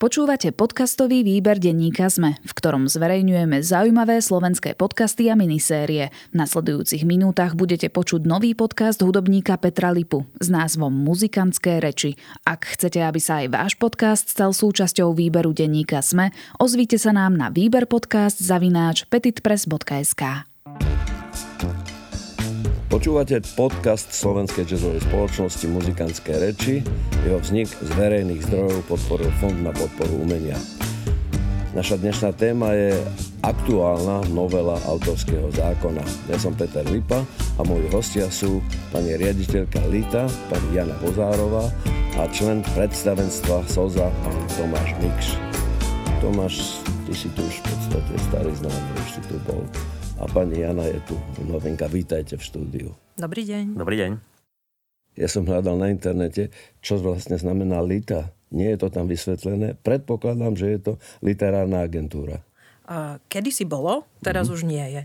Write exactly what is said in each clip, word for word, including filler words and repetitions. Počúvate podcastový výber denníka SME, v ktorom zverejňujeme zaujímavé slovenské podcasty a minisérie. V nasledujúcich minútach budete počuť nový podcast hudobníka Petra Lipu s názvom Muzikantské reči. Ak chcete, aby sa aj váš podcast stal súčasťou výberu denníka SME, ozvite sa nám na výberpodcast zavináč petitpress bodka es ká. Počúvate podcast Slovenskej jazzovej spoločnosti Muzikantské reči. Jeho vznik z verejných zdrojov podporil Fond na podporu umenia. Naša dnešná téma je aktuálna novela autorského zákona. Ja som Peter Lipa a moji hostia sú pani riaditeľka Lita, pani Jana Vozárová a člen predstavenstva SOZA, pán Tomáš Mikš. Tomáš, ty si tu už v podstate starý známy, už si tu bol. A pani Jana je tu, novinka, vítajte v štúdiu. Dobrý deň. Dobrý deň. Ja som hľadal na internete, čo vlastne znamená Lita. Nie je to tam vysvetlené. Predpokladám, že je to literárna agentúra. Kedy si bolo, teraz mm-hmm. už nie je.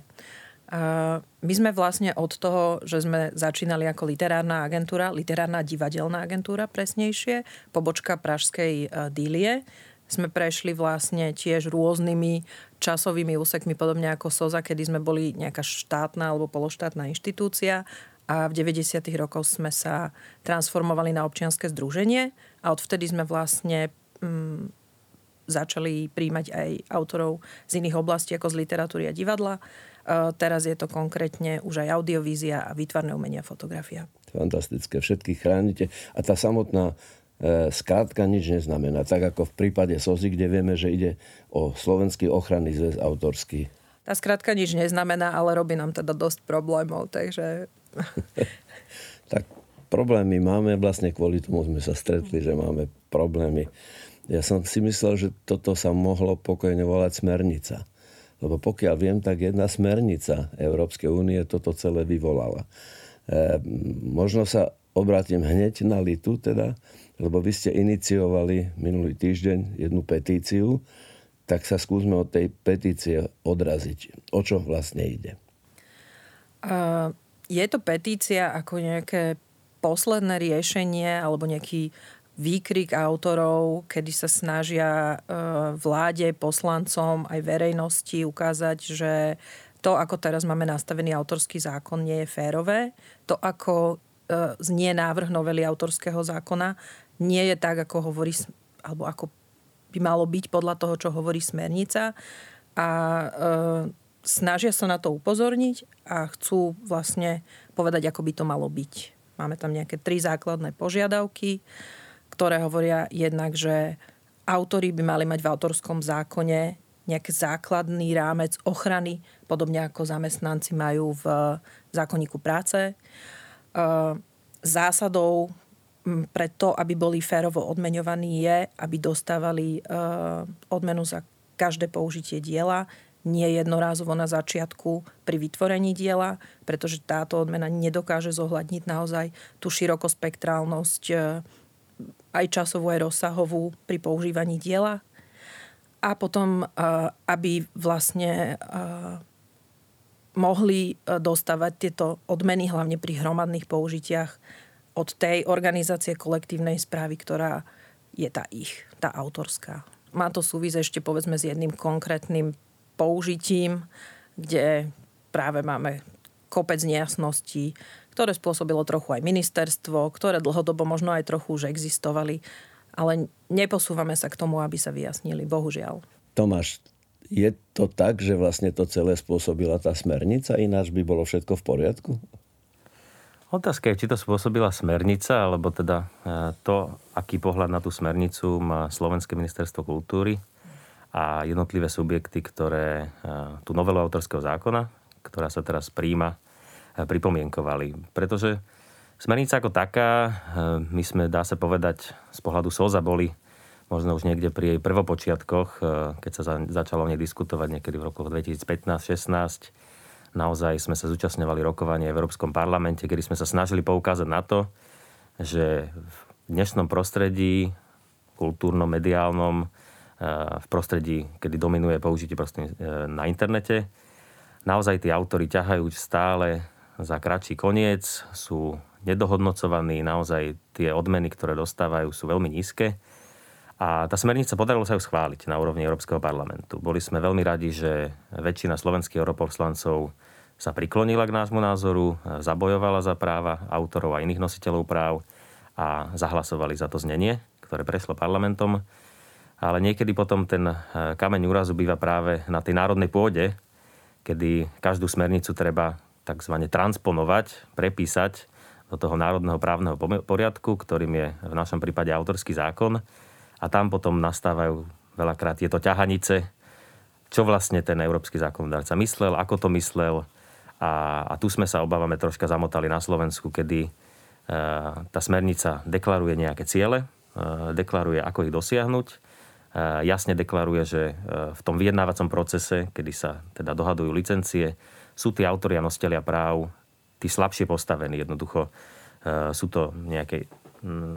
My sme vlastne od toho, že sme začínali ako literárna agentúra, literárna divadelná agentúra presnejšie, pobočka pražskej Dílie, sme prešli vlastne tiež rôznymi časovými úsekmi, podobne ako SOZA, kedy sme boli nejaká štátna alebo pološtátna inštitúcia a v deväťdesiatych rokoch sme sa transformovali na občianske združenie a odvtedy sme vlastne mm, začali príjmať aj autorov z iných oblastí ako z literatúry a divadla. E, teraz je to konkrétne už aj audiovízia a výtvarné umenie a fotografia. Fantastické, všetkých chránite a tá samotná skrátka nič neznamená. Tak ako v prípade SOZI, kde vieme, že ide o Slovenský ochranný zväz autorský. Tá skrátka nič neznamená, ale robí nám teda dosť problémov, takže... Tak problémy máme, vlastne kvôli tomu sme sa stretli, že máme problémy. Ja som si myslel, že toto sa mohlo pokojne volať smernica. Lebo pokiaľ viem, tak jedna smernica Európskej únie toto celé vyvolala. E, možno sa obrátim hneď na Litu, teda, lebo vy ste iniciovali minulý týždeň jednu petíciu, tak sa skúsme od tej petície odraziť. O čo vlastne ide? Uh, je to petícia ako nejaké posledné riešenie alebo nejaký výkrik autorov, kedy sa snažia uh, vláde, poslancom aj verejnosti ukázať, že to, ako teraz máme nastavený autorský zákon, nie je férové. To, ako uh, znie návrh novely autorského zákona, nie je tak, ako hovorí, alebo ako by malo byť podľa toho, čo hovorí smernica. A e, snažia sa na to upozorniť a chcú vlastne povedať, ako by to malo byť. Máme tam nejaké tri základné požiadavky, ktoré hovoria jednak, že autori by mali mať v autorskom zákone nejaký základný rámec ochrany, podobne ako zamestnanci majú v zákonníku práce. E, zásadou pre to, aby boli férovo odmeňovaní, je, aby dostávali e, odmenu za každé použitie diela, nie jednorázovo na začiatku pri vytvorení diela, pretože táto odmena nedokáže zohľadniť naozaj tú širokospektrálnosť e, aj časovú, aj rozsahovú pri používaní diela. A potom, e, aby vlastne e, mohli dostávať tieto odmeny, hlavne pri hromadných použitiach, od tej organizácie kolektívnej správy, ktorá je tá ich, tá autorská. Má to súvisť ešte povedzme s jedným konkrétnym použitím, kde práve máme kopec nejasností, ktoré spôsobilo trochu aj ministerstvo, ktoré dlhodobo možno aj trochu už existovali, ale neposúvame sa k tomu, aby sa vyjasnili, bohužiaľ. Tomáš, je to tak, že vlastne to celé spôsobila tá smernica, ináč by bolo všetko v poriadku? Otázka je, či to spôsobila smernica, alebo teda to, aký pohľad na tú smernicu má Slovenské ministerstvo kultúry a jednotlivé subjekty, ktoré tú novelu autorského zákona, ktorá sa teraz prijíma, pripomienkovali. Pretože smernica ako taká, my sme, dá sa povedať, z pohľadu SOZA boli možno už niekde pri jej prvopočiatkoch, keď sa začalo o nej diskutovať niekedy v rokoch dvetisícpätnásť šestnásť. Naozaj sme sa zúčastňovali rokovania v Európskom parlamente, kedy sme sa snažili poukázať na to, že v dnešnom prostredí, kultúrnom, mediálnom, v prostredí, kedy dominuje použitie na internete, naozaj tí autori ťahajú stále za kratší koniec, sú nedohodnocovaní, naozaj tie odmeny, ktoré dostávajú, sú veľmi nízke. A tá smernica, podarilo sa ju schváliť na úrovni Európskeho parlamentu. Boli sme veľmi radi, že väčšina slovenských europoslancov sa priklonila k nášmu názoru, zabojovala za práva autorov a iných nositeľov práv a zahlasovali za to znenie, ktoré prešlo parlamentom. Ale niekedy potom ten kameň úrazu býva práve na tej národnej pôde, kedy každú smernicu treba takzvané transponovať, prepísať do toho národného právneho poriadku, ktorým je v našom prípade autorský zákon. A tam potom nastávajú veľakrát tieto ťahanice, čo vlastne ten európsky zákonodárca myslel, ako to myslel. A, a tu sme sa, obávame, troška zamotali na Slovensku, kedy e, tá smernica deklaruje nejaké ciele, e, deklaruje, ako ich dosiahnuť, e, jasne deklaruje, že e, v tom vyjednávacom procese, kedy sa teda dohadujú licencie, sú tí autori a nositelia práv tí slabšie postavení. Jednoducho e, sú to nejaké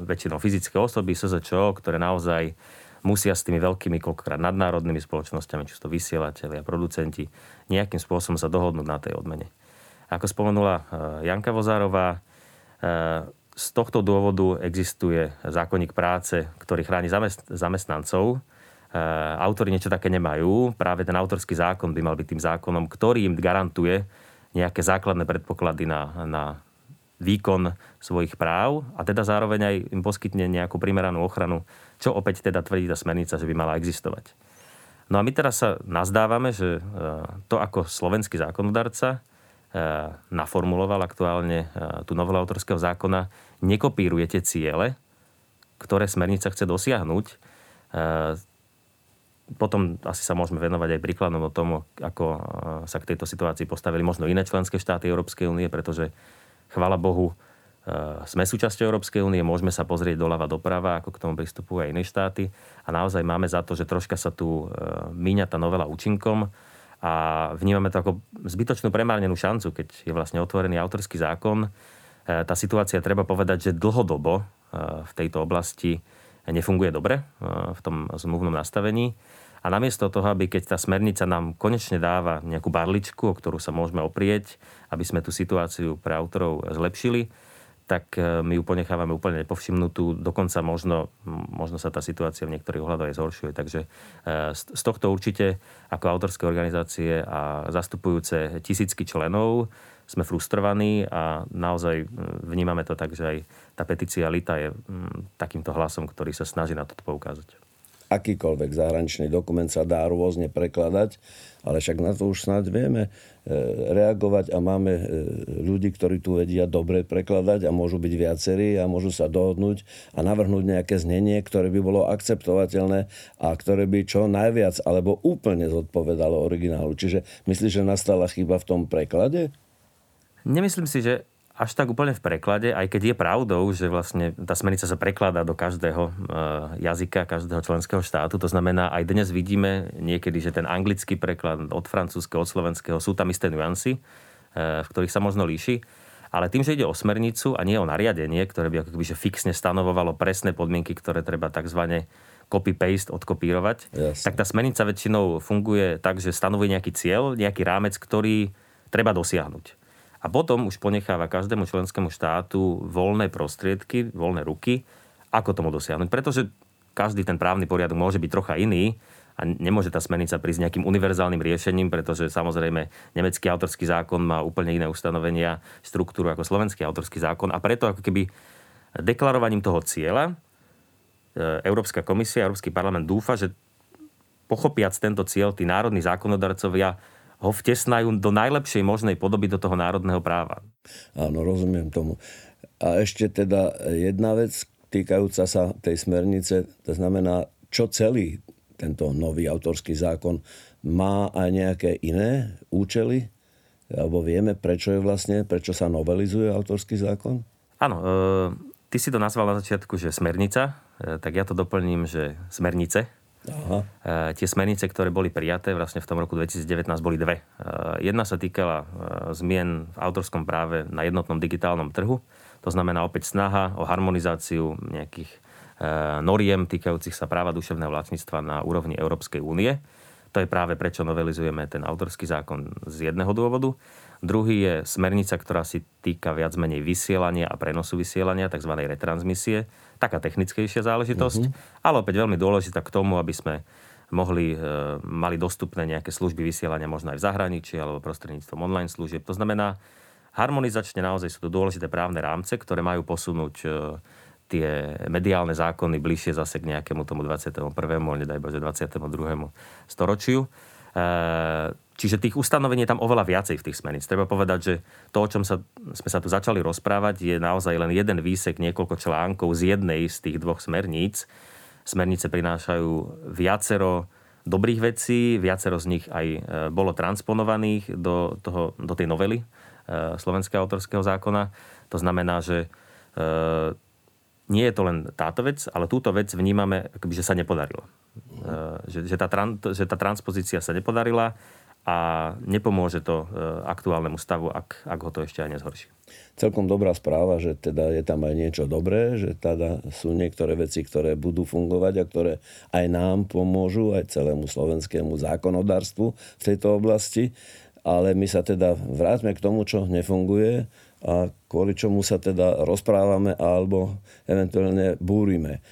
väčšinou fyzické osoby, SZČO, ktoré naozaj musia s tými veľkými, koľkokrát nadnárodnými spoločnosťami, čisto vysielatelia, producenti, nejakým spôsobom sa dohodnúť na tej odmene. Ako spomenula Janka Vozárová, z tohto dôvodu existuje zákonník práce, ktorý chráni zamestnancov. Autori niečo také nemajú. Práve ten autorský zákon by mal byť tým zákonom, ktorý im garantuje nejaké základné predpoklady na, na výkon svojich práv a teda zároveň aj im poskytne nejakú primeranú ochranu, čo opäť teda tvrdí tá smernica, že by mala existovať. No a my teraz sa nazdávame, že to, ako slovenský zákonodarca naformuloval aktuálne tú novelu autorského zákona, nekopíruje tie ciele, ktoré smernica chce dosiahnuť. Potom asi sa môžeme venovať aj príkladom o tom, ako sa k tejto situácii postavili možno iné členské štáty Európskej únie, pretože chvála Bohu, sme súčasťou Európskej únie, môžeme sa pozrieť doľava doprava, ako k tomu pristupujú aj iné štáty. A naozaj máme za to, že troška sa tu míňa tá novela účinkom a vnímame to ako zbytočnú premárnenú šancu, keď je vlastne otvorený autorský zákon. Tá situácia, treba povedať, že dlhodobo v tejto oblasti nefunguje dobre v tom zmluvnom nastavení. A namiesto toho, aby keď tá smernica nám konečne dáva nejakú barličku, o ktorú sa môžeme oprieť, aby sme tú situáciu pre autorov zlepšili, tak my ju ponechávame úplne nepovšimnutú. Dokonca možno, možno sa tá situácia v niektorých ohľadoch aj zhoršuje. Takže z tohto určite ako autorské organizácie a zastupujúce tisícky členov sme frustrovaní a naozaj vnímame to tak, že aj tá petícia Lita je takýmto hlasom, ktorý sa snaží na to poukázať. Akýkoľvek zahraničný dokument sa dá rôzne prekladať, ale však na to už snáď vieme reagovať a máme ľudí, ktorí tu vedia dobre prekladať a môžu byť viacerí a môžu sa dohodnúť a navrhnúť nejaké znenie, ktoré by bolo akceptovateľné a ktoré by čo najviac alebo úplne zodpovedalo originálu. Čiže myslíš, že nastala chyba v tom preklade? Nemyslím si, že až tak úplne v preklade, aj keď je pravdou, že vlastne tá smernica sa prekladá do každého jazyka, každého členského štátu. To znamená, aj dnes vidíme niekedy, že ten anglický preklad od francúzskeho, od slovenského, sú tam isté nuancy, v ktorých sa možno líši. Ale tým, že ide o smernicu a nie o nariadenie, ktoré by akoby, že fixne stanovovalo presné podmienky, ktoré treba takzvané copy-paste odkopírovať, yes. tak tá smernica väčšinou funguje tak, že stanovuje nejaký cieľ, nejaký rámec, ktorý treba dosiahnuť. A potom už ponecháva každému členskému štátu voľné prostriedky, voľné ruky, ako tomu dosiahnuť. Pretože každý ten právny poriadok môže byť trocha iný a nemôže tá smernica prísť nejakým univerzálnym riešením, pretože samozrejme nemecký autorský zákon má úplne iné ustanovenia, štruktúru ako slovenský autorský zákon. A preto ako keby deklarovaním toho cieľa Európska komisia, Európsky parlament dúfa, že pochopiac tento cieľ, tí národní zákonodarcovia ho vtesnajú do najlepšej možnej podoby do toho národného práva. Áno, rozumiem tomu. A ešte teda jedna vec týkajúca sa tej smernice, to znamená, čo celý tento nový autorský zákon má aj nejaké iné účely? Alebo vieme, prečo je vlastne, prečo sa novelizuje autorský zákon? Áno, e, ty si to nazval na začiatku, že smernica, e, tak ja to doplním, že smernice. Aha. E, tie smernice, ktoré boli prijaté vlastne v tom roku dvetisíc devätnásť, boli dve. E, jedna sa týkala e, zmien v autorskom práve na jednotnom digitálnom trhu. To znamená opäť snaha o harmonizáciu nejakých e, noriem týkajúcich sa práva duševného vlastníctva na úrovni Európskej únie. To je práve prečo novelizujeme ten autorský zákon z jedného dôvodu. Druhý je smernica, ktorá si týka viac menej vysielania a prenosu vysielania, tzv. Retransmisie. Taká technickejšia záležitosť, mm-hmm. ale opäť veľmi dôležitá k tomu, aby sme mohli, e, mali dostupné nejaké služby vysielania možno aj v zahraničí alebo prostredníctvom online služieb. To znamená, harmonizačne naozaj sú to dôležité právne rámce, ktoré majú posunúť e, tie mediálne zákony bližšie zase k nejakému tomu dvadsiatemu prvému ale nedaj Bože dvadsiatemu druhému storočiu. E, Čiže tých ustanovení je tam oveľa viacej v tých smerníc. Treba povedať, že to, o čom sa, sme sa tu začali rozprávať, je naozaj len jeden výsek, niekoľko článkov z jednej z tých dvoch smerníc. Smernice prinášajú viacero dobrých vecí, viacero z nich aj bolo transponovaných do, toho, do tej novely slovenského autorského zákona. To znamená, že nie je to len táto vec, ale túto vec vnímame, že sa nepodarilo. Že, že, tá, že tá transpozícia sa nepodarila, a nepomôže to aktuálnemu stavu, ak, ak ho to ešte aj nezhorší. Celkom dobrá správa, že teda je tam aj niečo dobré, že teda sú niektoré veci, ktoré budú fungovať a ktoré aj nám pomôžu, aj celému slovenskému zákonodárstvu v tejto oblasti. Ale my sa teda vráťme k tomu, čo nefunguje a kvôli čomu sa teda rozprávame alebo eventuálne búrime.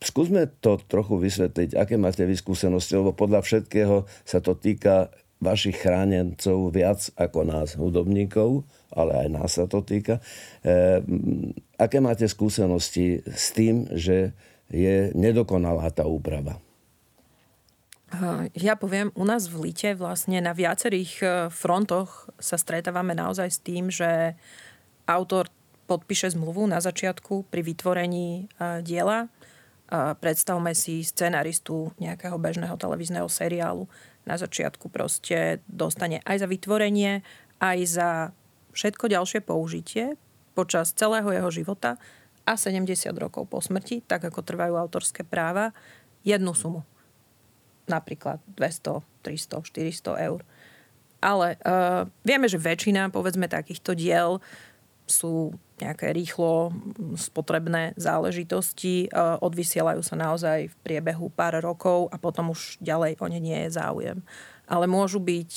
Skúsme to trochu vysvetliť, aké máte vy skúsenosti, lebo podľa všetkého sa to týka vašich chránencov viac ako nás, hudobníkov, ale aj nás sa to týka. E, aké máte skúsenosti s tým, že je nedokonalá tá úprava? Ja poviem, u nás v Lite vlastne na viacerých frontoch sa stretávame naozaj s tým, že autor podpíše zmluvu na začiatku pri vytvorení diela. Predstavme si scenaristu nejakého bežného televízneho seriálu. Na začiatku proste dostane aj za vytvorenie, aj za všetko ďalšie použitie počas celého jeho života a sedemdesiat rokov po smrti, tak ako trvajú autorské práva, jednu sumu. Napríklad dvesto, tristo, štyristo eur. Ale uh, vieme, že väčšina, povedzme, takýchto diel sú nejaké rýchlo spotrebné záležitosti. Odvysielajú sa naozaj v priebehu pár rokov a potom už ďalej o ne nie je záujem. Ale môžu byť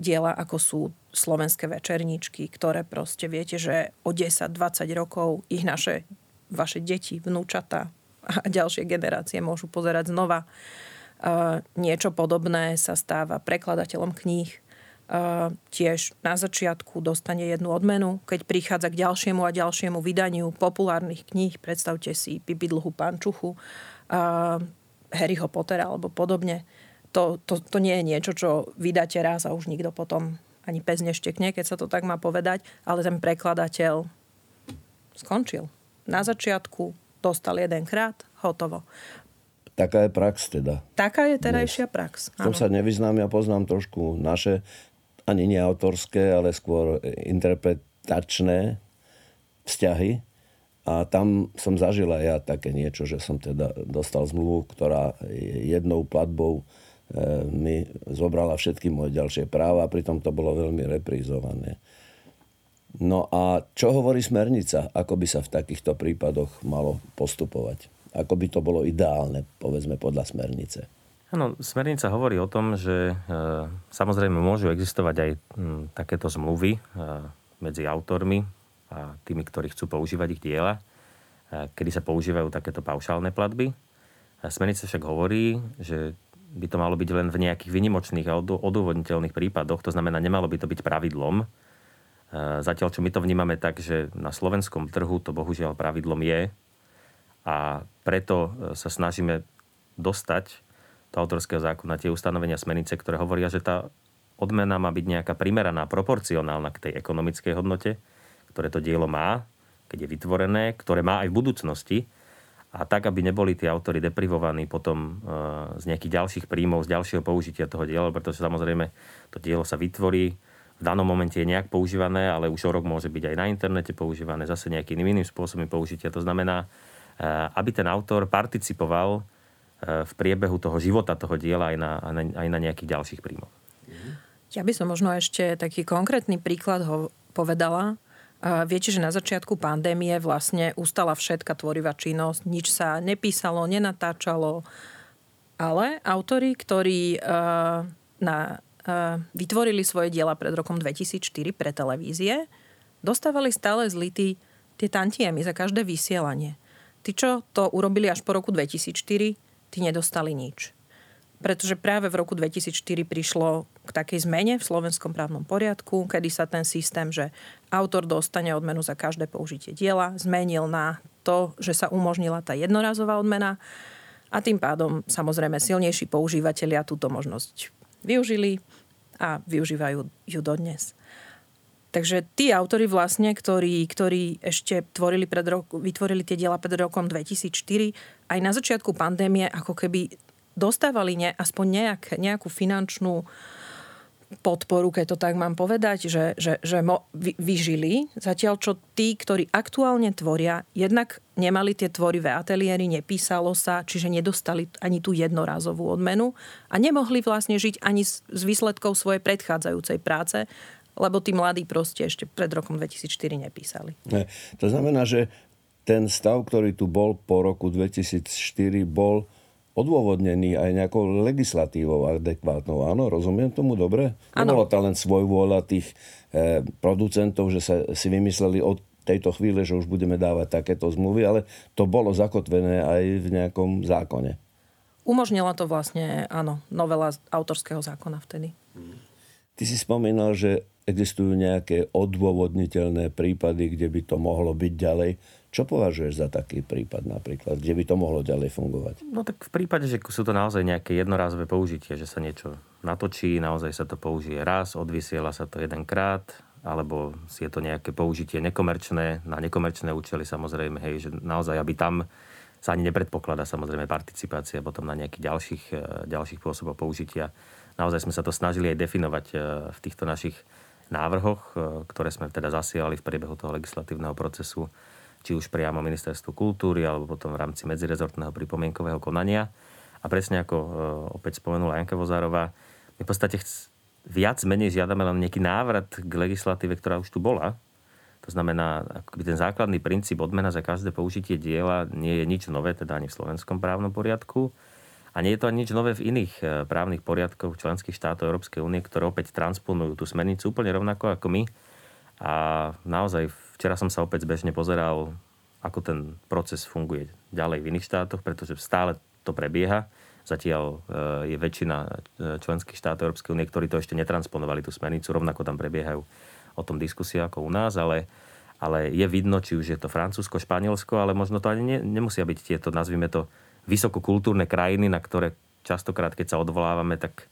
diela, ako sú Slovenské večerničky, ktoré proste viete, že o desať až dvadsať rokov ich naše, vaše deti, vnúčata a ďalšie generácie môžu pozerať znova. Niečo podobné sa stáva prekladateľom kníh. Uh, tiež na začiatku dostane jednu odmenu, keď prichádza k ďalšiemu a ďalšiemu vydaniu populárnych kníh. Predstavte si Pipidlhu Pánčuchu, uh, Harryho Pottera alebo podobne. To, to, to nie je niečo, čo vydáte raz a už nikto potom ani pes neštekne, keď sa to tak má povedať, ale ten prekladateľ skončil. Na začiatku dostal jedenkrát, hotovo. Taká je prax teda. Taká je terajšia no. prax. V tom sa nevyznám, ja poznám trošku naše ani nie autorské, ale skôr interpretačné vzťahy. A tam som zažila ja také niečo, že som teda dostal zmluvu, ktorá jednou platbou mi zobrala všetky moje ďalšie práva, a pritom to bolo veľmi reprízované. No a čo hovorí smernica? Ako by sa v takýchto prípadoch malo postupovať? Ako by to bolo ideálne, povedzme, podľa smernice? Áno, smernica hovorí o tom, že e, samozrejme môžu existovať aj m, takéto zmluvy e, medzi autormi a tými, ktorí chcú používať ich diela, e, kedy sa používajú takéto paušálne platby. A smernica však hovorí, že by to malo byť len v nejakých vynimočných a od, odôvodniteľných prípadoch, to znamená, nemalo by to byť pravidlom. E, zatiaľ, čo my to vnímame tak, že na slovenskom trhu to bohužiaľ pravidlom je a preto sa snažíme dostať do autorského zákona tie ustanovenia smernice, ktoré hovoria, že tá odmena má byť nejaká primeraná, proporcionálna k tej ekonomickej hodnote, ktoré to dielo má, keď je vytvorené, ktoré má aj v budúcnosti a tak, aby neboli tí autori deprivovaní potom z nejakých ďalších príjmov, z ďalšieho použitia toho diela, pretože samozrejme to dielo sa vytvorí, v danom momente je nejak používané, ale už o rok môže byť aj na internete používané, zase nejakým iným spôsobom použitia. To znamená, aby ten autor participoval v priebehu toho života, toho diela aj na, aj na nejakých ďalších príjmoch. Ja by som možno ešte taký konkrétny príklad ho povedala. Viete, že na začiatku pandémie vlastne ustala všetka tvorivá činnosť, nič sa nepísalo, nenatáčalo a ale autori, ktorí uh, na, uh, vytvorili svoje diela pred rokom dvetisícštyri pre televízie, dostávali stále z Lity tie tantiemy za každé vysielanie. Tí, čo to urobili až po roku dvetisícštyri, tí nedostali nič. Pretože práve v roku dvetisícštyri prišlo k takej zmene v slovenskom právnom poriadku, kedy sa ten systém, že autor dostane odmenu za každé použitie diela, zmenil na to, že sa umožnila tá jednorazová odmena a tým pádom samozrejme silnejší používatelia túto možnosť využili a využívajú ju dodnes. Takže tí autori vlastne, ktorí, ktorí ešte tvorili pred roku, vytvorili tie diela pred rokom dvetisícštyri, aj na začiatku pandémie ako keby dostávali ne, aspoň nejak, nejakú finančnú podporu, keď to tak mám povedať, že, že, že mo, vy, vyžili, zatiaľ čo tí, ktorí aktuálne tvoria, jednak nemali tie tvorivé ateliéry, nepísalo sa, čiže nedostali ani tú jednorázovú odmenu a nemohli vlastne žiť ani z, z výsledkov svojej predchádzajúcej práce, lebo tí mladí proste ešte pred rokom dvetisícštyri nepísali. Ne, to znamená, že ten stav, ktorý tu bol po roku dvetisícštyri, bol odôvodnený aj nejakou legislatívou adekvátnou. Áno, rozumiem tomu dobre? Nebolo to len svojvôľa tých e, producentov, že sa si vymysleli od tejto chvíle, že už budeme dávať takéto zmluvy, ale to bolo zakotvené aj v nejakom zákone. Umožnila to vlastne, áno, novela autorského zákona vtedy. Ty si spomínal, že existujú nejaké odôvodniteľné prípady, kde by to mohlo byť ďalej. Čo považuješ za taký prípad napríklad? Kde by to mohlo ďalej fungovať? No tak v prípade, že sú to naozaj nejaké jednorázové použitie, že sa niečo natočí, naozaj sa to použije raz, odvysiela sa to jedenkrát, alebo si je to nejaké použitie nekomerčné, na nekomerčné účely samozrejme, hej, že naozaj, aby tam sa ani nepredpokladá samozrejme participácia potom na nejakých ďalších, ďalších pôsobov použitia. Naozaj sme sa to snažili aj definovať v týchto našich návrhoch, ktoré sme teda zasielali v priebehu toho legislatívneho procesu, či už priamo ministerstvu kultúry, alebo potom v rámci medzirezortného pripomienkového konania. A presne ako opäť spomenula Janka Vozárová, my v podstate viac menej žiadame len nejaký návrat k legislatíve, ktorá už tu bola. To znamená, akoby ten základný princíp odmena za každé použitie diela nie je nič nové, teda ani v slovenskom právnom poriadku. A nie je to ani nič nové v iných právnych poriadkoch členských štátov Európskej únie, ktoré opäť transponujú tú smernicu úplne rovnako ako my. A naozaj včera som sa opäť bežne pozeral, ako ten proces funguje ďalej v iných štátoch, pretože stále to prebieha. Zatiaľ je väčšina členských štátov Európskej únie, ktorí to ešte netransponovali tú smernicu, rovnako tam prebiehajú o tom diskusia ako u nás, ale ale je vidno, či už je to Francúzsko, Španielsko, ale možno to ani ne, nemusia byť tieto, nazvime to, vysokokultúrne krajiny, na ktoré častokrát, keď sa odvolávame, tak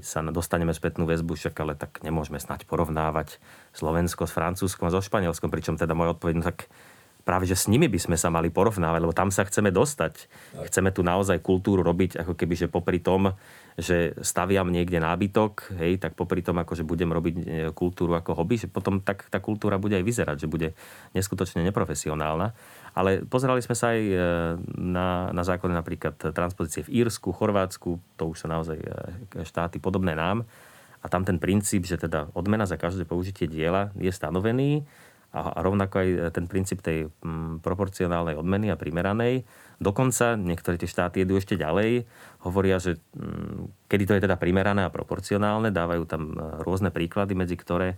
sa dostaneme spätnú väzbu, však ale tak nemôžeme snáď porovnávať Slovensko s Francúzskom a so Španielskom, pričom teda moja odpoveď, no tak práve, že s nimi by sme sa mali porovnávať, lebo tam sa chceme dostať. Chceme tu naozaj kultúru robiť, ako keby, že popri tom, že staviam niekde nábytok, hej, tak popri tom, akože budem robiť kultúru ako hobby, že potom tak tá kultúra bude aj vyzerať, že bude neskutočne neprofesionálna. Ale pozerali sme sa aj na, na základe napríklad transpozície v Írsku, Chorvátsku, to už sú naozaj štáty podobné nám. A tam ten princíp, že teda odmena za každé použitie diela je stanovený a, a rovnako aj ten princíp tej m, proporcionálnej odmeny a primeranej. Dokonca niektoré tie štáty idú ešte ďalej, hovoria, že m, kedy to je teda primerané a proporcionálne, dávajú tam rôzne príklady, medzi ktoré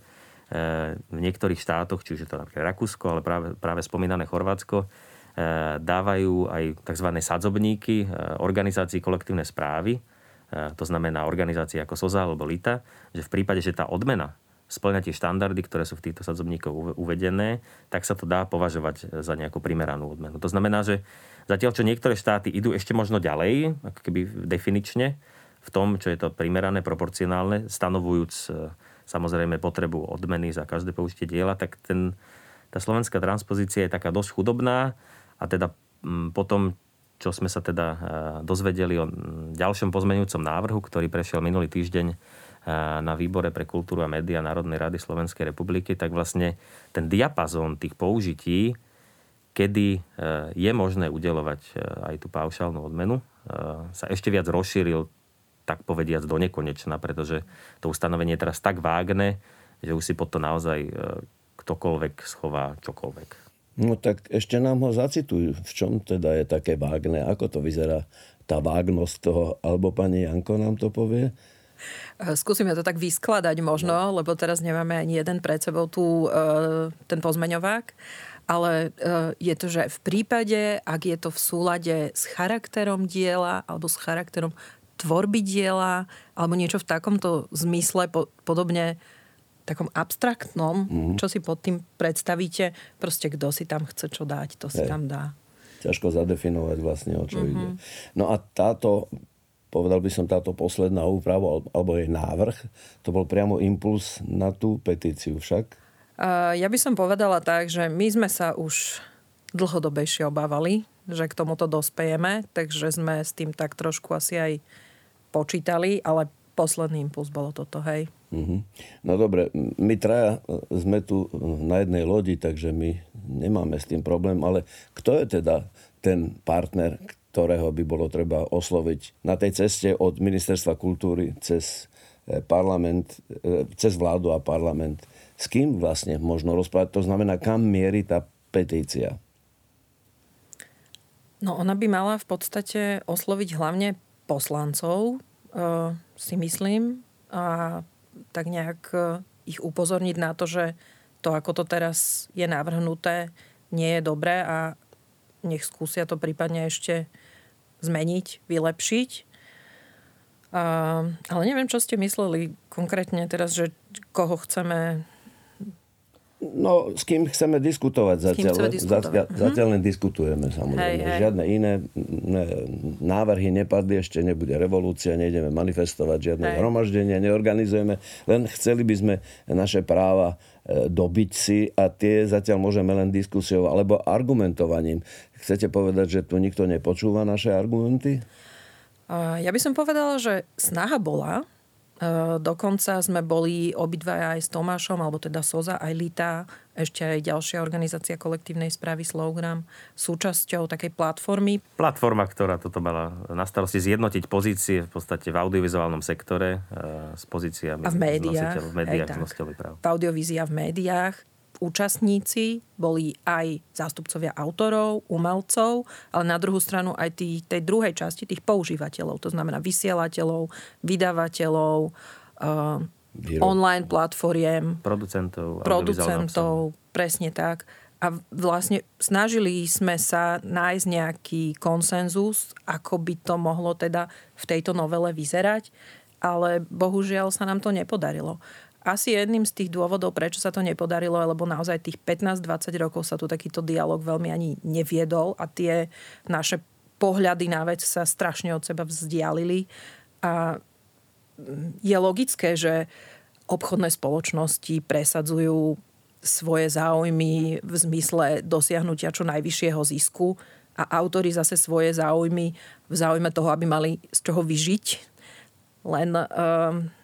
v niektorých štátoch, či už je to napríklad Rakúsko, ale práve, práve spomínané Chorvátsko, dávajú aj tzv. Sadzobníky organizácií kolektívnej správy, to znamená organizácie ako SOZA alebo Lita, že v prípade, že tá odmena spĺňa tie štandardy, ktoré sú v týchto sadzobníkoch uvedené, tak sa to dá považovať za nejakú primeranú odmenu. To znamená, že zatiaľ, čo niektoré štáty idú ešte možno ďalej, ako keby definične, v tom, čo je to primerané, proporcionálne, stanovujúc samozrejme potrebu odmeny za každé použitie diela, tak ten, tá slovenská transpozícia je taká dosť chudobná a teda po tom, čo sme sa teda dozvedeli o ďalšom pozmeňujúcom návrhu, ktorý prešiel minulý týždeň na výbore pre kultúru a médiá Národnej rady Slovenskej republiky, tak vlastne ten diapazón tých použití, kedy je možné udeľovať aj tú paušálnu odmenu, sa ešte viac rozšíril tak povediac do nekonečna, pretože to ustanovenie je teraz tak vágne, že už si pod to naozaj ktokoľvek schová čokoľvek. No tak ešte nám ho zacitujú. V čom teda je také vágne? Ako to vyzerá tá vágnosť toho? Alebo pani Janko nám to povie? Skúsim ja to tak vyskladať možno, no. Lebo teraz nemáme ani jeden pred sebou tu e, ten pozmeňovák. Ale e, je to, že v prípade, ak je to v súlade s charakterom diela alebo s charakterom tvorby diela alebo niečo v takomto zmysle po, podobne takom abstraktnom, mm. čo si pod tým predstavíte, proste kto si tam chce čo dať, to si Hej. tam dá. Ťažko zadefinovať vlastne, o čo mm-hmm. ide. No a táto, povedal by som, táto posledná úprava, alebo jej návrh, to bol priamo impuls na tú petíciu však? Uh, ja by som povedala tak, že my sme sa už dlhodobejšie obávali, že k tomuto dospejeme, takže sme s tým tak trošku asi aj počítali, ale posledný impuls bolo toto, hej. Mm-hmm. No dobre, my traja sme tu na jednej lodi, takže my nemáme s tým problém, ale kto je teda ten partner, ktorého by bolo treba osloviť na tej ceste od Ministerstva kultúry cez parlament, cez vládu a parlament? S kým vlastne možno rozprávať? To znamená, kam mierí tá petícia? No ona by mala v podstate osloviť hlavne poslancov, Uh, si myslím, a tak nejak uh, ich upozorniť na to, že to, ako to teraz je navrhnuté, nie je dobré a nech skúsia to prípadne ešte zmeniť, vylepšiť. Uh, ale neviem, čo ste mysleli konkrétne teraz, že koho chceme... No, s kým chceme diskutovať zatiaľ. Hm? Zatiaľ len diskutujeme, samozrejme. Hej, hej. Žiadne iné návrhy nepadli, ešte nebude revolúcia, nejdeme manifestovať, žiadne zhromaždenie neorganizujeme, len chceli by sme naše práva dobiť si a tie zatiaľ môžeme len diskusiou alebo argumentovaním. Chcete povedať, že tu nikto nepočúva naše argumenty? Ja by som povedala, že snaha bola. Dokonca sme boli obidvaja aj s Tomášom, alebo teda SOZA, aj Lita, ešte aj ďalšia organizácia kolektívnej správy Slovgram, súčasťou takej platformy. Platforma, ktorá toto mala na starosti zjednotiť pozície v podstate v audiovizuálnom sektore s pozíciami a v médiách, v médiách nositeľov práv. V audiovízii a v médiách. Účastníci boli aj zástupcovia autorov, umelcov, ale na druhú stranu aj tých, tej druhej časti tých používateľov, to znamená vysielateľov, vydavateľov, uh, online platformiem, producentov, producentov, presne tak. A vlastne snažili sme sa nájsť nejaký konsenzus, ako by to mohlo teda v tejto novele vyzerať, ale bohužiaľ sa nám to nepodarilo. Asi jedným z tých dôvodov, prečo sa to nepodarilo, lebo naozaj tých pätnásť dvadsať rokov sa tu takýto dialog veľmi ani neviedol a tie naše pohľady na vec sa strašne od seba vzdialili. A je logické, že obchodné spoločnosti presadzujú svoje záujmy v zmysle dosiahnutia čo najvyššieho zisku a autori zase svoje záujmy v záujme toho, aby mali z čoho vyžiť. Len... Um,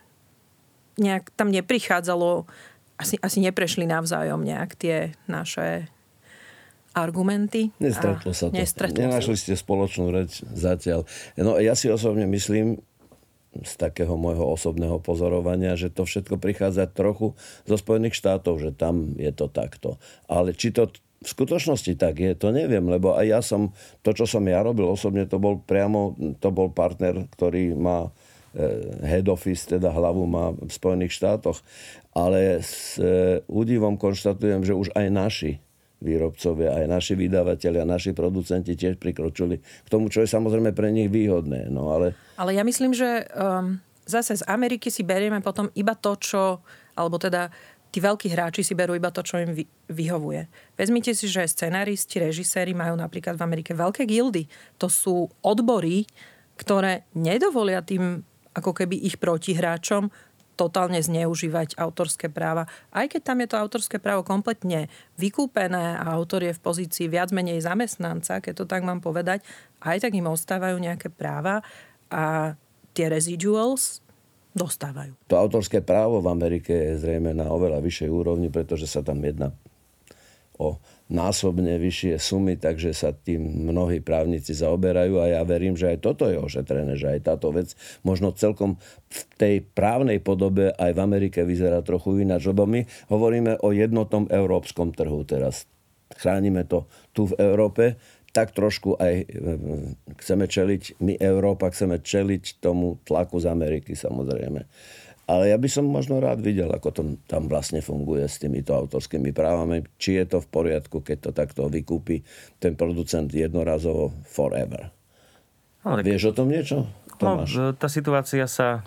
nejak tam neprichádzalo, asi, asi neprešli navzájom nejak tie naše argumenty. Nestretlo sa to. Nestretlo Nenašli ste spoločnú reč zatiaľ. No ja si osobne myslím, z takého môjho osobného pozorovania, že to všetko prichádza trochu zo Spojených štátov, že tam je to takto. Ale či to v skutočnosti tak je, to neviem, lebo aj ja som, to čo som ja robil osobne, to bol priamo, to bol partner, ktorý má head office, teda hlavu má v Spojených štátoch. Ale s údivom konštatujem, že už aj naši výrobcovia, aj naši vydavatelia, naši producenti tiež prikročili k tomu, čo je samozrejme pre nich výhodné. No, ale... ale ja myslím, že um, zase z Ameriky si berieme potom iba to, čo, alebo teda tí veľkí hráči si berú iba to, čo im vyhovuje. Vezmite si, že scenáristi, režiséri majú napríklad v Amerike veľké gildy. To sú odbory, ktoré nedovolia tým ako keby ich protihráčom totálne zneužívať autorské práva. Aj keď tam je to autorské právo kompletne vykúpené a autor je v pozícii viac menej zamestnanca, keď to tak mám povedať, aj tak im ostávajú nejaké práva a tie residuals dostávajú. To autorské právo v Amerike je zrejme na oveľa vyššej úrovni, pretože sa tam jedná o násobne vyššie sumy, takže sa tým mnohí právnici zaoberajú a ja verím, že aj toto je ošetrené, že aj táto vec možno celkom v tej právnej podobe aj v Amerike vyzerá trochu ináč, lebo my hovoríme o jednotnom európskom trhu teraz. chránime to tu v Európe, tak trošku aj chceme čeliť, my Európa chceme čeliť tomu tlaku z Ameriky, samozrejme. Ale ja by som možno rád videl, ako to tam vlastne funguje s týmito autorskými právami. Či je to v poriadku, keď to takto vykúpi ten producent jednorazovo forever. No, tak... Vieš o tom niečo, Tomáš? No, tá situácia sa,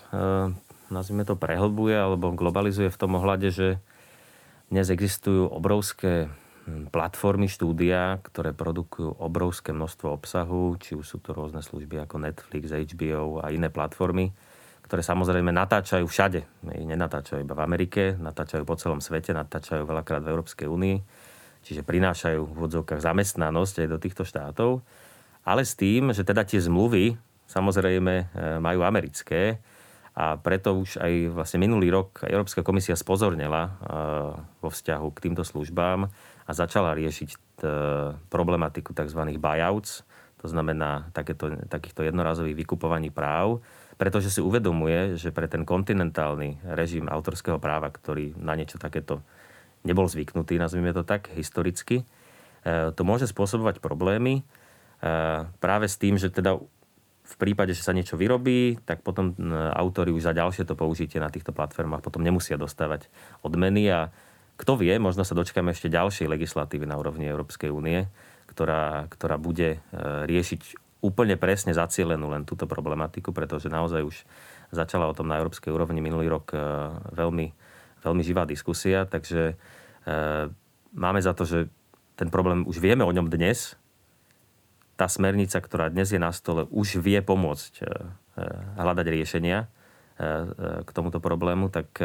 nazvime to, prehlbuje alebo globalizuje v tom ohľade, že dnes existujú obrovské platformy, štúdia, ktoré produkujú obrovské množstvo obsahu, či už sú to rôzne služby ako Netflix, há bé ó a iné platformy, ktoré samozrejme natáčajú všade. Nenatáčajú iba v Amerike, natáčajú po celom svete, natáčajú veľakrát v Európskej únii, čiže prinášajú v odzvukách zamestnanosť aj do týchto štátov, ale s tým, že teda tie zmluvy samozrejme majú americké a preto už aj vlastne minulý rok Európska komisia spozornila vo vzťahu k týmto službám a začala riešiť t- problematiku tzv. Buyouts, to znamená takéto, takýchto jednorazových vykupovaní práv, pretože si uvedomuje, že pre ten kontinentálny režim autorského práva, ktorý na niečo takéto nebol zvyknutý, nazvime to tak, historicky, to môže spôsobovať problémy práve s tým, že teda v prípade, že sa niečo vyrobí, tak potom autori už za ďalšie to použitie na týchto platformách potom nemusia dostávať odmeny a kto vie, možno sa dočkáme ešte ďalšej legislatívy na úrovni Európskej únie, ktorá, ktorá bude riešiť úplne presne zacielenú len túto problematiku, pretože naozaj už začala o tom na európskej úrovni minulý rok veľmi, veľmi živá diskusia, takže máme za to, že ten problém už vieme o ňom dnes. Tá smernica, ktorá dnes je na stole, už vie pomôcť hľadať riešenia k tomuto problému, tak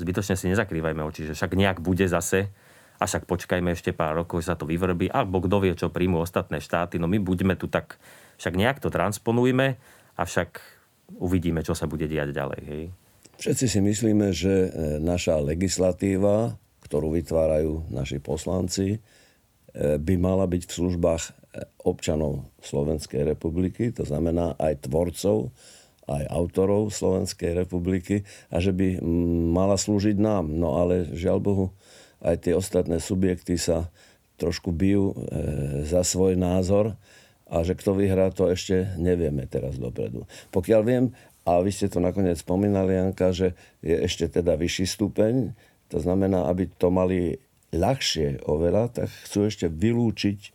zbytočne si nezakrývajme oči, že však nejak bude zase a však počkajme ešte pár rokov, že sa to vyvrbí, alebo kto vie, čo príjmu ostatné štáty, no my buďme tu tak, však nejak to transponujme a však uvidíme, čo sa bude diať ďalej. Hej. Všetci si myslíme, že naša legislatíva, ktorú vytvárajú naši poslanci, by mala byť v službách občanov Slovenskej republiky, to znamená aj tvorcov, aj autorov Slovenskej republiky a že by mala slúžiť nám. No ale žiaľ Bohu, aj tie ostatné subjekty sa trošku bijú e, za svoj názor a že kto vyhrá, to ešte nevieme teraz dopredu. Pokiaľ viem, a vy ste to nakoniec spomínali, Janka, že je ešte teda vyšší stupeň, to znamená, aby to mali ľahšie oveľa, tak chcú ešte vylúčiť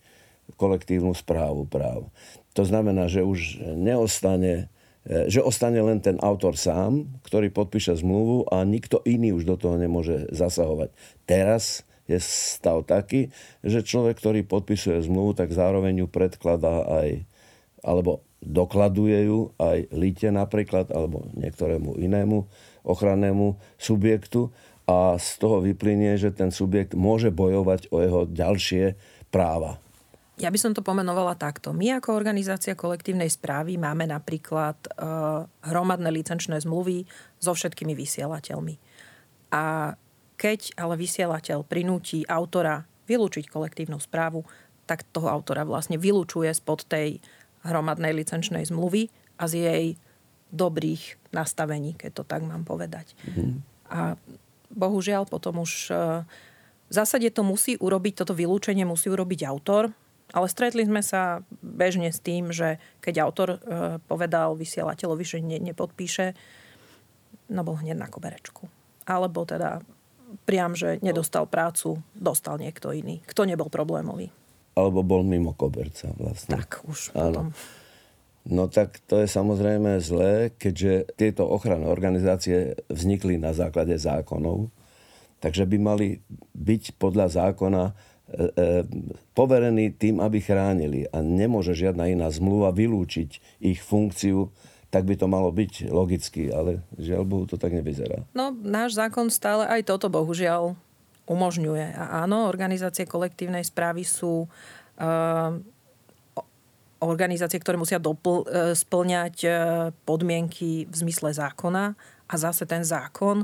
kolektívnu správu práv. To znamená, že už neostane že ostane len ten autor sám, ktorý podpíše zmluvu a nikto iný už do toho nemôže zasahovať. Teraz je stav taký, že človek, ktorý podpisuje zmluvu, tak zároveň ju predkladá aj, alebo dokladuje ju aj Lite napríklad, alebo niektorému inému ochrannému subjektu a z toho vyplynie, že ten subjekt môže bojovať o jeho ďalšie práva. Ja by som to pomenovala takto. My ako organizácia kolektívnej správy máme napríklad e, hromadné licenčné zmluvy so všetkými vysielateľmi. A keď ale vysielateľ prinúti autora vylúčiť kolektívnu správu, tak toho autora vlastne vylúčuje spod tej hromadnej licenčnej zmluvy a z jej dobrých nastavení, keď to tak mám povedať. Mhm. A bohužiaľ potom už e, v zásade to musí urobiť, toto vylúčenie musí urobiť autor. Ale stretli sme sa bežne s tým, že keď autor e, povedal vysielateľovi, že ne, nepodpíše, no bol hneď na koberečku. Alebo teda priam, že nedostal prácu, dostal niekto iný, kto nebol problémový. Alebo bol mimo koberca vlastne. Tak už potom. No tak to je samozrejme zlé, keďže tieto ochranné organizácie vznikli na základe zákonov, takže by mali byť podľa zákona poverení tým, aby chránili a nemôže žiadna iná zmluva vylúčiť ich funkciu, tak by to malo byť logicky, ale žiaľ Bohu to tak nevyzerá. No, náš zákon stále aj toto bohužiaľ umožňuje. A áno, organizácie kolektívnej správy sú uh, organizácie, ktoré musia dopl- splňať uh, podmienky v zmysle zákona a zase ten zákon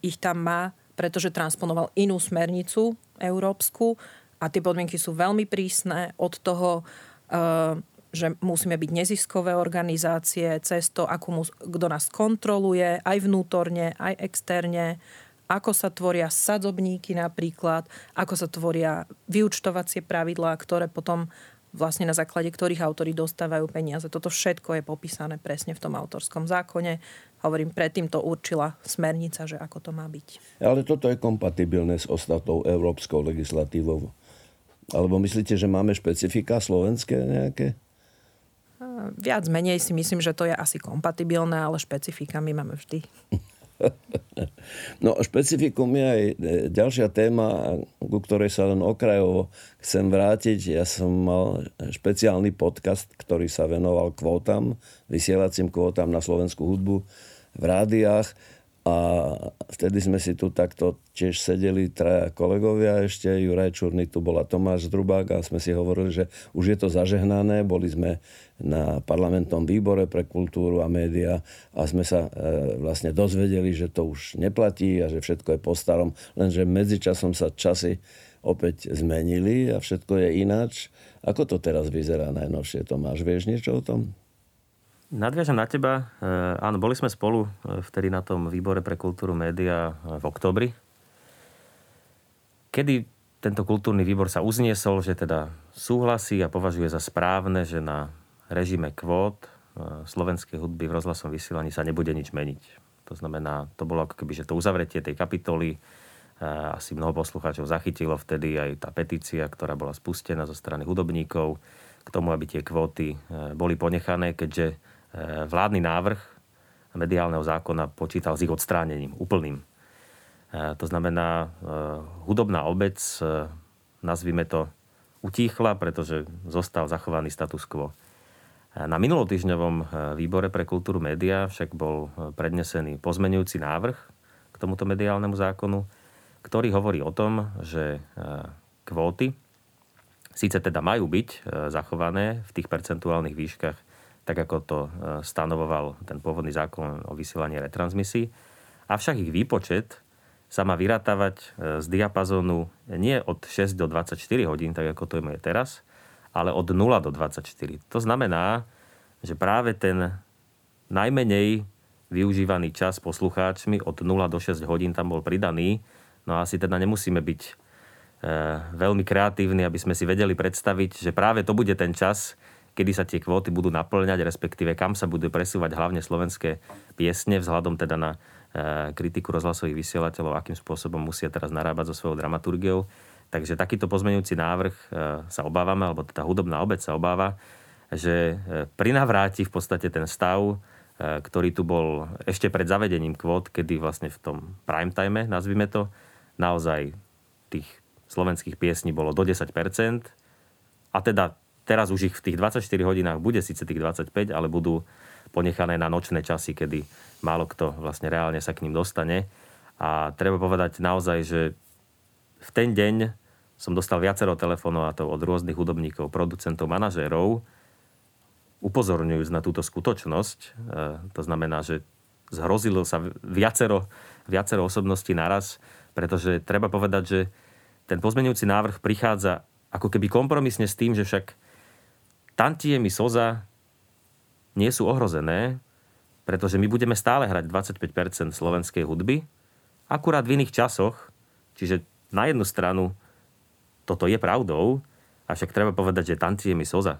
ich tam má, pretože transponoval inú smernicu európsku a tie podmienky sú veľmi prísne od toho, že musíme byť neziskové organizácie, cez to, ako mus, kto nás kontroluje aj vnútorne, aj externe a ako sa tvoria sadzobníky napríklad, ako sa tvoria vyúčtovacie pravidlá, ktoré potom vlastne na základe ktorých autori dostávajú peniaze. Toto všetko je popísané presne v tom autorskom zákone. Hovorím, predtým to určila smernica, že ako to má byť. Ale toto je kompatibilné s ostatnou európskou legislatívou. Alebo myslíte, že máme špecifika slovenské nejaké? Viac menej si myslím, že to je asi kompatibilné, ale špecifika my máme vždy. No, špecifikum je aj ďalšia téma, ku ktorej sa len okrajovo chcem vrátiť. Ja som mal špeciálny podcast, ktorý sa venoval kvótam, vysielacím kvótam na slovenskú hudbu v rádiách, a vtedy sme si tu takto tiež sedeli traja kolegovia ešte, Juraj Čurný, tu bola Tomáš Zdrubák, a sme si hovorili, že už je to zažehnané. Boli sme na parlamentnom výbore pre kultúru a média a sme sa e, vlastne dozvedeli, že to už neplatí a že všetko je po starom, lenže medzičasom sa časy opäť zmenili a všetko je ináč. Ako to teraz vyzerá najnovšie, Tomáš? Vieš niečo o tom? Nadviažem na teba. E, áno, boli sme spolu vtedy na tom výbore pre kultúru média v októbri, kedy tento kultúrny výbor sa uzniesol, že teda súhlasí a považuje za správne, že na režime kvót e, slovenskej hudby v rozhlasovom vysielaní sa nebude nič meniť. To znamená, to bolo ako keby, že to uzavretie tej kapitoly. E, asi mnoho poslucháčov zachytilo vtedy aj tá petícia, ktorá bola spustená zo strany hudobníkov k tomu, aby tie kvóty e, boli ponechané, keďže vládny návrh mediálneho zákona počítal s ich odstránením, úplným. To znamená, hudobná obec, nazvime to, utíchla, pretože zostal zachovaný status quo. Na minulotýždňovom výbore pre kultúru média však bol prednesený pozmeňujúci návrh k tomuto mediálnemu zákonu, ktorý hovorí o tom, že kvóty síce teda majú byť zachované v tých percentuálnych výškach, tak ako to stanovoval ten pôvodný zákon o vysielaní retransmisí. Avšak ich výpočet sa má vyratávať z diapazónu nie od šesť do dvadsaťštyri hodín, tak ako to je teraz, ale od nula do dvadsaťštyri. To znamená, že práve ten najmenej využívaný čas poslucháčmi od nula do šesť hodín tam bol pridaný. No a asi teda nemusíme byť e, veľmi kreatívni, aby sme si vedeli predstaviť, že práve to bude ten čas, kedy sa tie kvóty budú naplňať, respektíve kam sa budú presúvať hlavne slovenské piesne, vzhľadom teda na e, kritiku rozhlasových vysielateľov, akým spôsobom musia teraz narábať so svojou dramaturgiou. Takže takýto pozmeňujúci návrh e, sa obávame, alebo tá hudobná obec sa obáva, že e, prinavráti v podstate ten stav, e, ktorý tu bol ešte pred zavedením kvót, kedy vlastne v tom prime time, nazvime to, naozaj tých slovenských piesní bolo do desať percent, a teda teraz už ich v tých dvadsaťštyri hodinách bude síce tých dvadsaťpäť, ale budú ponechané na nočné časy, kedy málo kto vlastne reálne sa k ním dostane. A treba povedať naozaj, že v ten deň som dostal viacero telefonátov od rôznych hudobníkov, producentov, manažérov, upozorňujúc na túto skutočnosť. E, to znamená, že zhrozilo sa viacero, viacero osobností naraz, pretože treba povedať, že ten pozmeňujúci návrh prichádza ako keby kompromisne s tým, že však tantiemy SOZA nie sú ohrozené, pretože my budeme stále hrať dvadsaťpäť percent slovenskej hudby, akurát v iných časoch. Čiže na jednu stranu toto je pravdou, avšak treba povedať, že tantiemy SOZA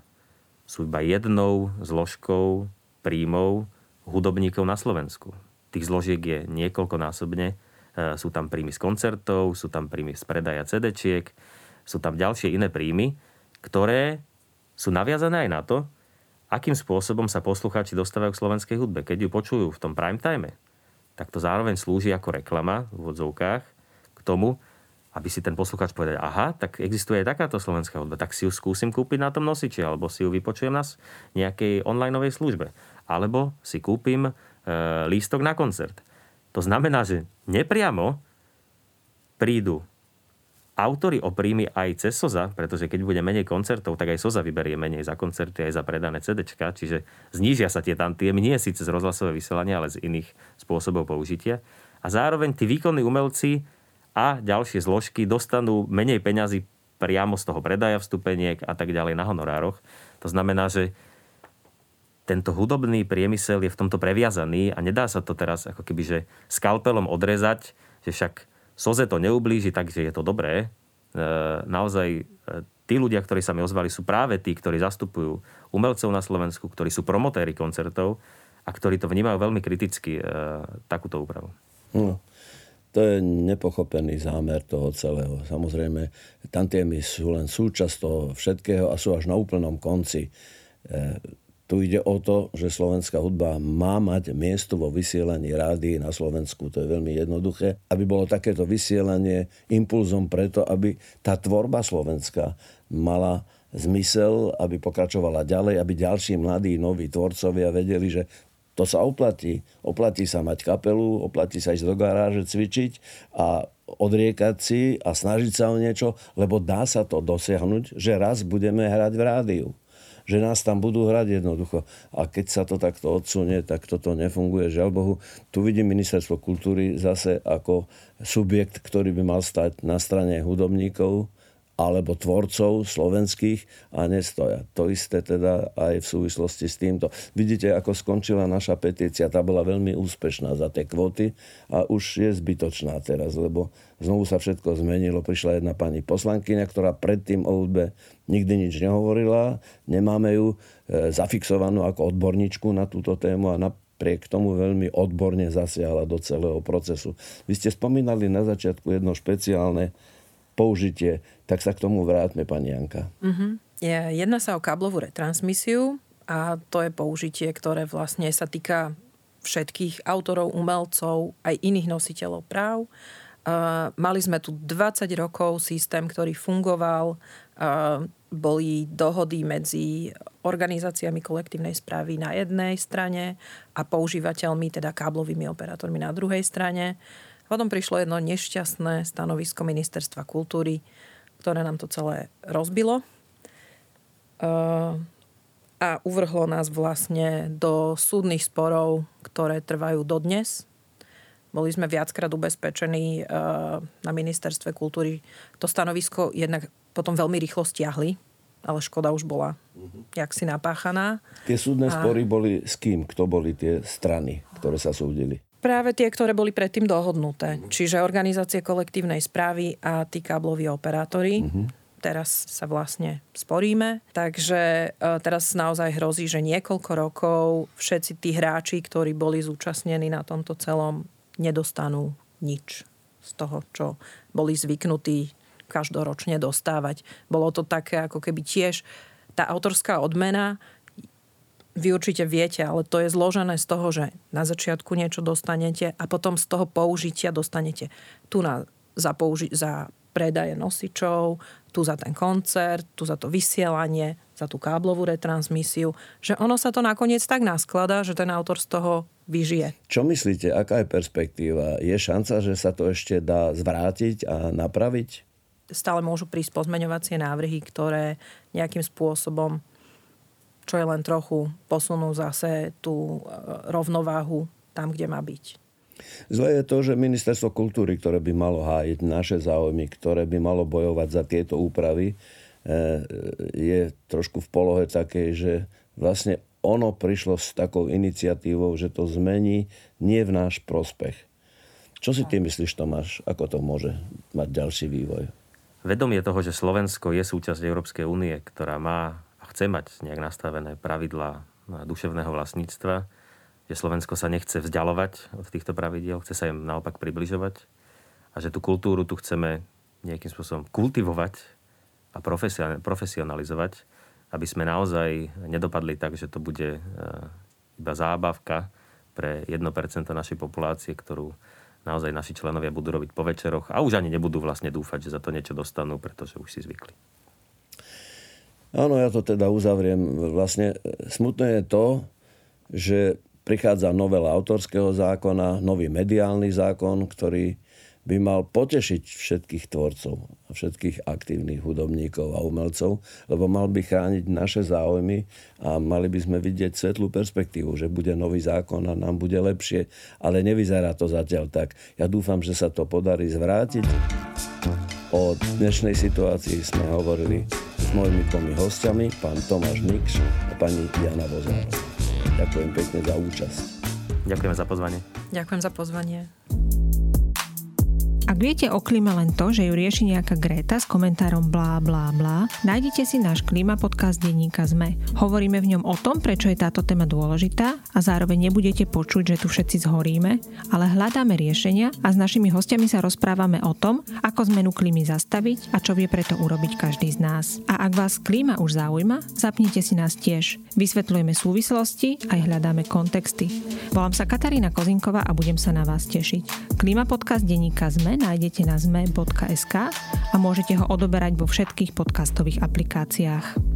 sú iba jednou zložkou príjmov hudobníkov na Slovensku. Tých zložiek je niekoľkonásobne. Sú tam príjmy z koncertov, sú tam príjmy z predaja cé déčiek, sú tam ďalšie iné príjmy, ktoré sú naviazané aj na to, akým spôsobom sa poslucháči dostávajú k slovenskej hudbe. Keď ju počujú v tom prime time, tak to zároveň slúži ako reklama v odzvukách k tomu, aby si ten poslucháč povedal, aha, tak existuje aj takáto slovenská hudba, tak si ju skúsim kúpiť na tom nosiči, alebo si ju vypočujem na nejakej onlineovej službe, alebo si kúpim e, lístok na koncert. To znamená, že nepriamo prídu autori o príjmy aj cez SOZA, pretože keď bude menej koncertov, tak aj SOZA vyberie menej za koncerty, aj za predané cé déčka, čiže znížia sa tie tantiemy, nie síce z rozhlasové vysielania, ale z iných spôsobov použitia. A zároveň tí výkonní umelci a ďalšie zložky dostanú menej peňazí priamo z toho predaja vstupeniek a tak ďalej na honorároch. To znamená, že tento hudobný priemysel je v tomto previazaný a nedá sa to teraz ako keby, že skalpelom odrezať, že však SOZE to neublíži, takže je to dobré. Naozaj tí ľudia, ktorí sa mi ozvali, sú práve tí, ktorí zastupujú umelcov na Slovensku, ktorí sú promotéri koncertov a ktorí to vnímajú veľmi kriticky, takúto úpravu. No, to je nepochopený zámer toho celého. Samozrejme, tantiemy sú len súčasť toho všetkého a sú až na úplnom konci. Tu ide o to, že slovenská hudba má mať miesto vo vysielaní rádií na Slovensku. To je veľmi jednoduché, aby bolo takéto vysielanie impulzom preto, aby tá tvorba slovenská mala zmysel, aby pokračovala ďalej, aby ďalší mladí, noví tvorcovia vedeli, že to sa oplatí. Oplatí sa mať kapelu, oplatí sa ísť do garáže cvičiť a odriekať si a snažiť sa o niečo, lebo dá sa to dosiahnuť, že raz budeme hrať v rádiu. Že nás tam budú hrať jednoducho. A keď sa to takto odsunie, tak toto nefunguje. Žiaľ Bohu, tu vidím ministerstvo kultúry zase ako subjekt, ktorý by mal stať na strane hudobníkov alebo tvorcov slovenských a nestoja. To isté teda aj v súvislosti s týmto. Vidíte, ako skončila naša petícia. Tá bola veľmi úspešná za tie kvóty a už je zbytočná teraz, lebo znovu sa všetko zmenilo. Prišla jedna pani poslankyňa, ktorá predtým o hudbe nikdy nič nehovorila. Nemáme ju zafixovanú ako odborníčku na túto tému a na k tomu veľmi odborne zasiahla do celého procesu. Vy ste spomínali na začiatku jedno špeciálne použitie, tak sa k tomu vráťme, pani Janka. Uh-huh. Jedná sa o káblovú retransmisiu a to je použitie, ktoré vlastne sa týka všetkých autorov, umelcov, aj iných nositeľov práv. Uh, mali sme tu dvadsať rokov systém, ktorý fungoval. Uh, boli dohody medzi organizáciami kolektívnej správy na jednej strane a používateľmi, teda káblovými operátormi na druhej strane. Potom prišlo jedno nešťastné stanovisko ministerstva kultúry, ktoré nám to celé rozbilo a uvrhlo nás vlastne do súdnych sporov, ktoré trvajú dodnes. Boli sme viackrát ubezpečení na ministerstve kultúry. To stanovisko jednak potom veľmi rýchlo stiahli, ale škoda už bola jaksi napáchaná. Tie súdne a... spory boli s kým? Kto boli tie strany, ktoré sa súdili? Práve tie, ktoré boli predtým dohodnuté. Čiže organizácie kolektívnej správy a tí kábloví operátori. Uh-huh. Teraz sa vlastne sporíme. Takže e, teraz naozaj hrozí, že niekoľko rokov všetci tí hráči, ktorí boli zúčastnení na tomto celom, nedostanú nič z toho, čo boli zvyknutí každoročne dostávať. Bolo to také, ako keby tiež tá autorská odmena. Vy určite viete, ale to je zložené z toho, že na začiatku niečo dostanete a potom z toho použitia dostanete tu na, za, použi- za predaje nosičov, tu za ten koncert, tu za to vysielanie, za tú káblovú retransmisiu, že ono sa to nakoniec tak naskladá, že ten autor z toho vyžije. Čo myslíte, aká je perspektíva? Je šanca, že sa to ešte dá zvrátiť a napraviť? Stále môžu prísť pozmeňovacie návrhy, ktoré nejakým spôsobom, čo je len trochu, posunú zase tú rovnováhu tam, kde má byť. Zle je to, že ministerstvo kultúry, ktoré by malo hájiť naše záujmy, ktoré by malo bojovať za tieto úpravy, je trošku v polohe takej, že vlastne ono prišlo s takou iniciatívou, že to zmení nie v náš prospech. Čo si ty myslíš, Tomáš, ako to môže mať ďalší vývoj? Vedomie toho, že Slovensko je súčasť Európskej únie, ktorá má chce mať nejak nastavené pravidlá duševného vlastníctva, že Slovensko sa nechce vzdialovať od týchto pravidiel, chce sa im naopak približovať a že tú kultúru tu chceme nejakým spôsobom kultivovať a profesionalizovať, aby sme naozaj nedopadli tak, že to bude iba zábavka pre jedno percento našej populácie, ktorú naozaj naši členovia budú robiť po večeroch a už ani nebudú vlastne dúfať, že za to niečo dostanú, pretože už si zvykli. Áno, ja to teda uzavriem. Vlastne smutné je to, že prichádza novela autorského zákona, nový mediálny zákon, ktorý by mal potešiť všetkých tvorcov a všetkých aktívnych hudobníkov a umelcov, lebo mal by chrániť naše záujmy a mali by sme vidieť svetlú perspektívu, že bude nový zákon a nám bude lepšie, ale nevyzerá to zatiaľ tak. Ja dúfam, že sa to podarí zvrátiť. O dnešnej situácii sme hovorili mojimi dvomi hostiami, pán Tomáš Mikš a pani Jana Vozárová. Ďakujem pekne za účasť. Ďakujem za pozvanie. Ďakujem za pozvanie. Ak viete o klíme len to, že ju rieši nejaká Greta s komentárom blá blá blá, nájdete si náš Klíma podcast denníka es em e. Hovoríme v ňom o tom, prečo je táto téma dôležitá a zároveň nebudete počuť, že tu všetci zhoríme, ale hľadáme riešenia a s našimi hostiami sa rozprávame o tom, ako zmenu klímy zastaviť a čo vie preto urobiť každý z nás. A ak vás klíma už zaujíma, zapnite si nás tiež. Vysvetľujeme súvislosti a hľadáme kontexty. Volám sa Katarína Kozínková a budem sa na vás tešiť. Klíma podcast denníka es em e nájdete na es em e bodka es ká a môžete ho odoberať vo všetkých podcastových aplikáciách.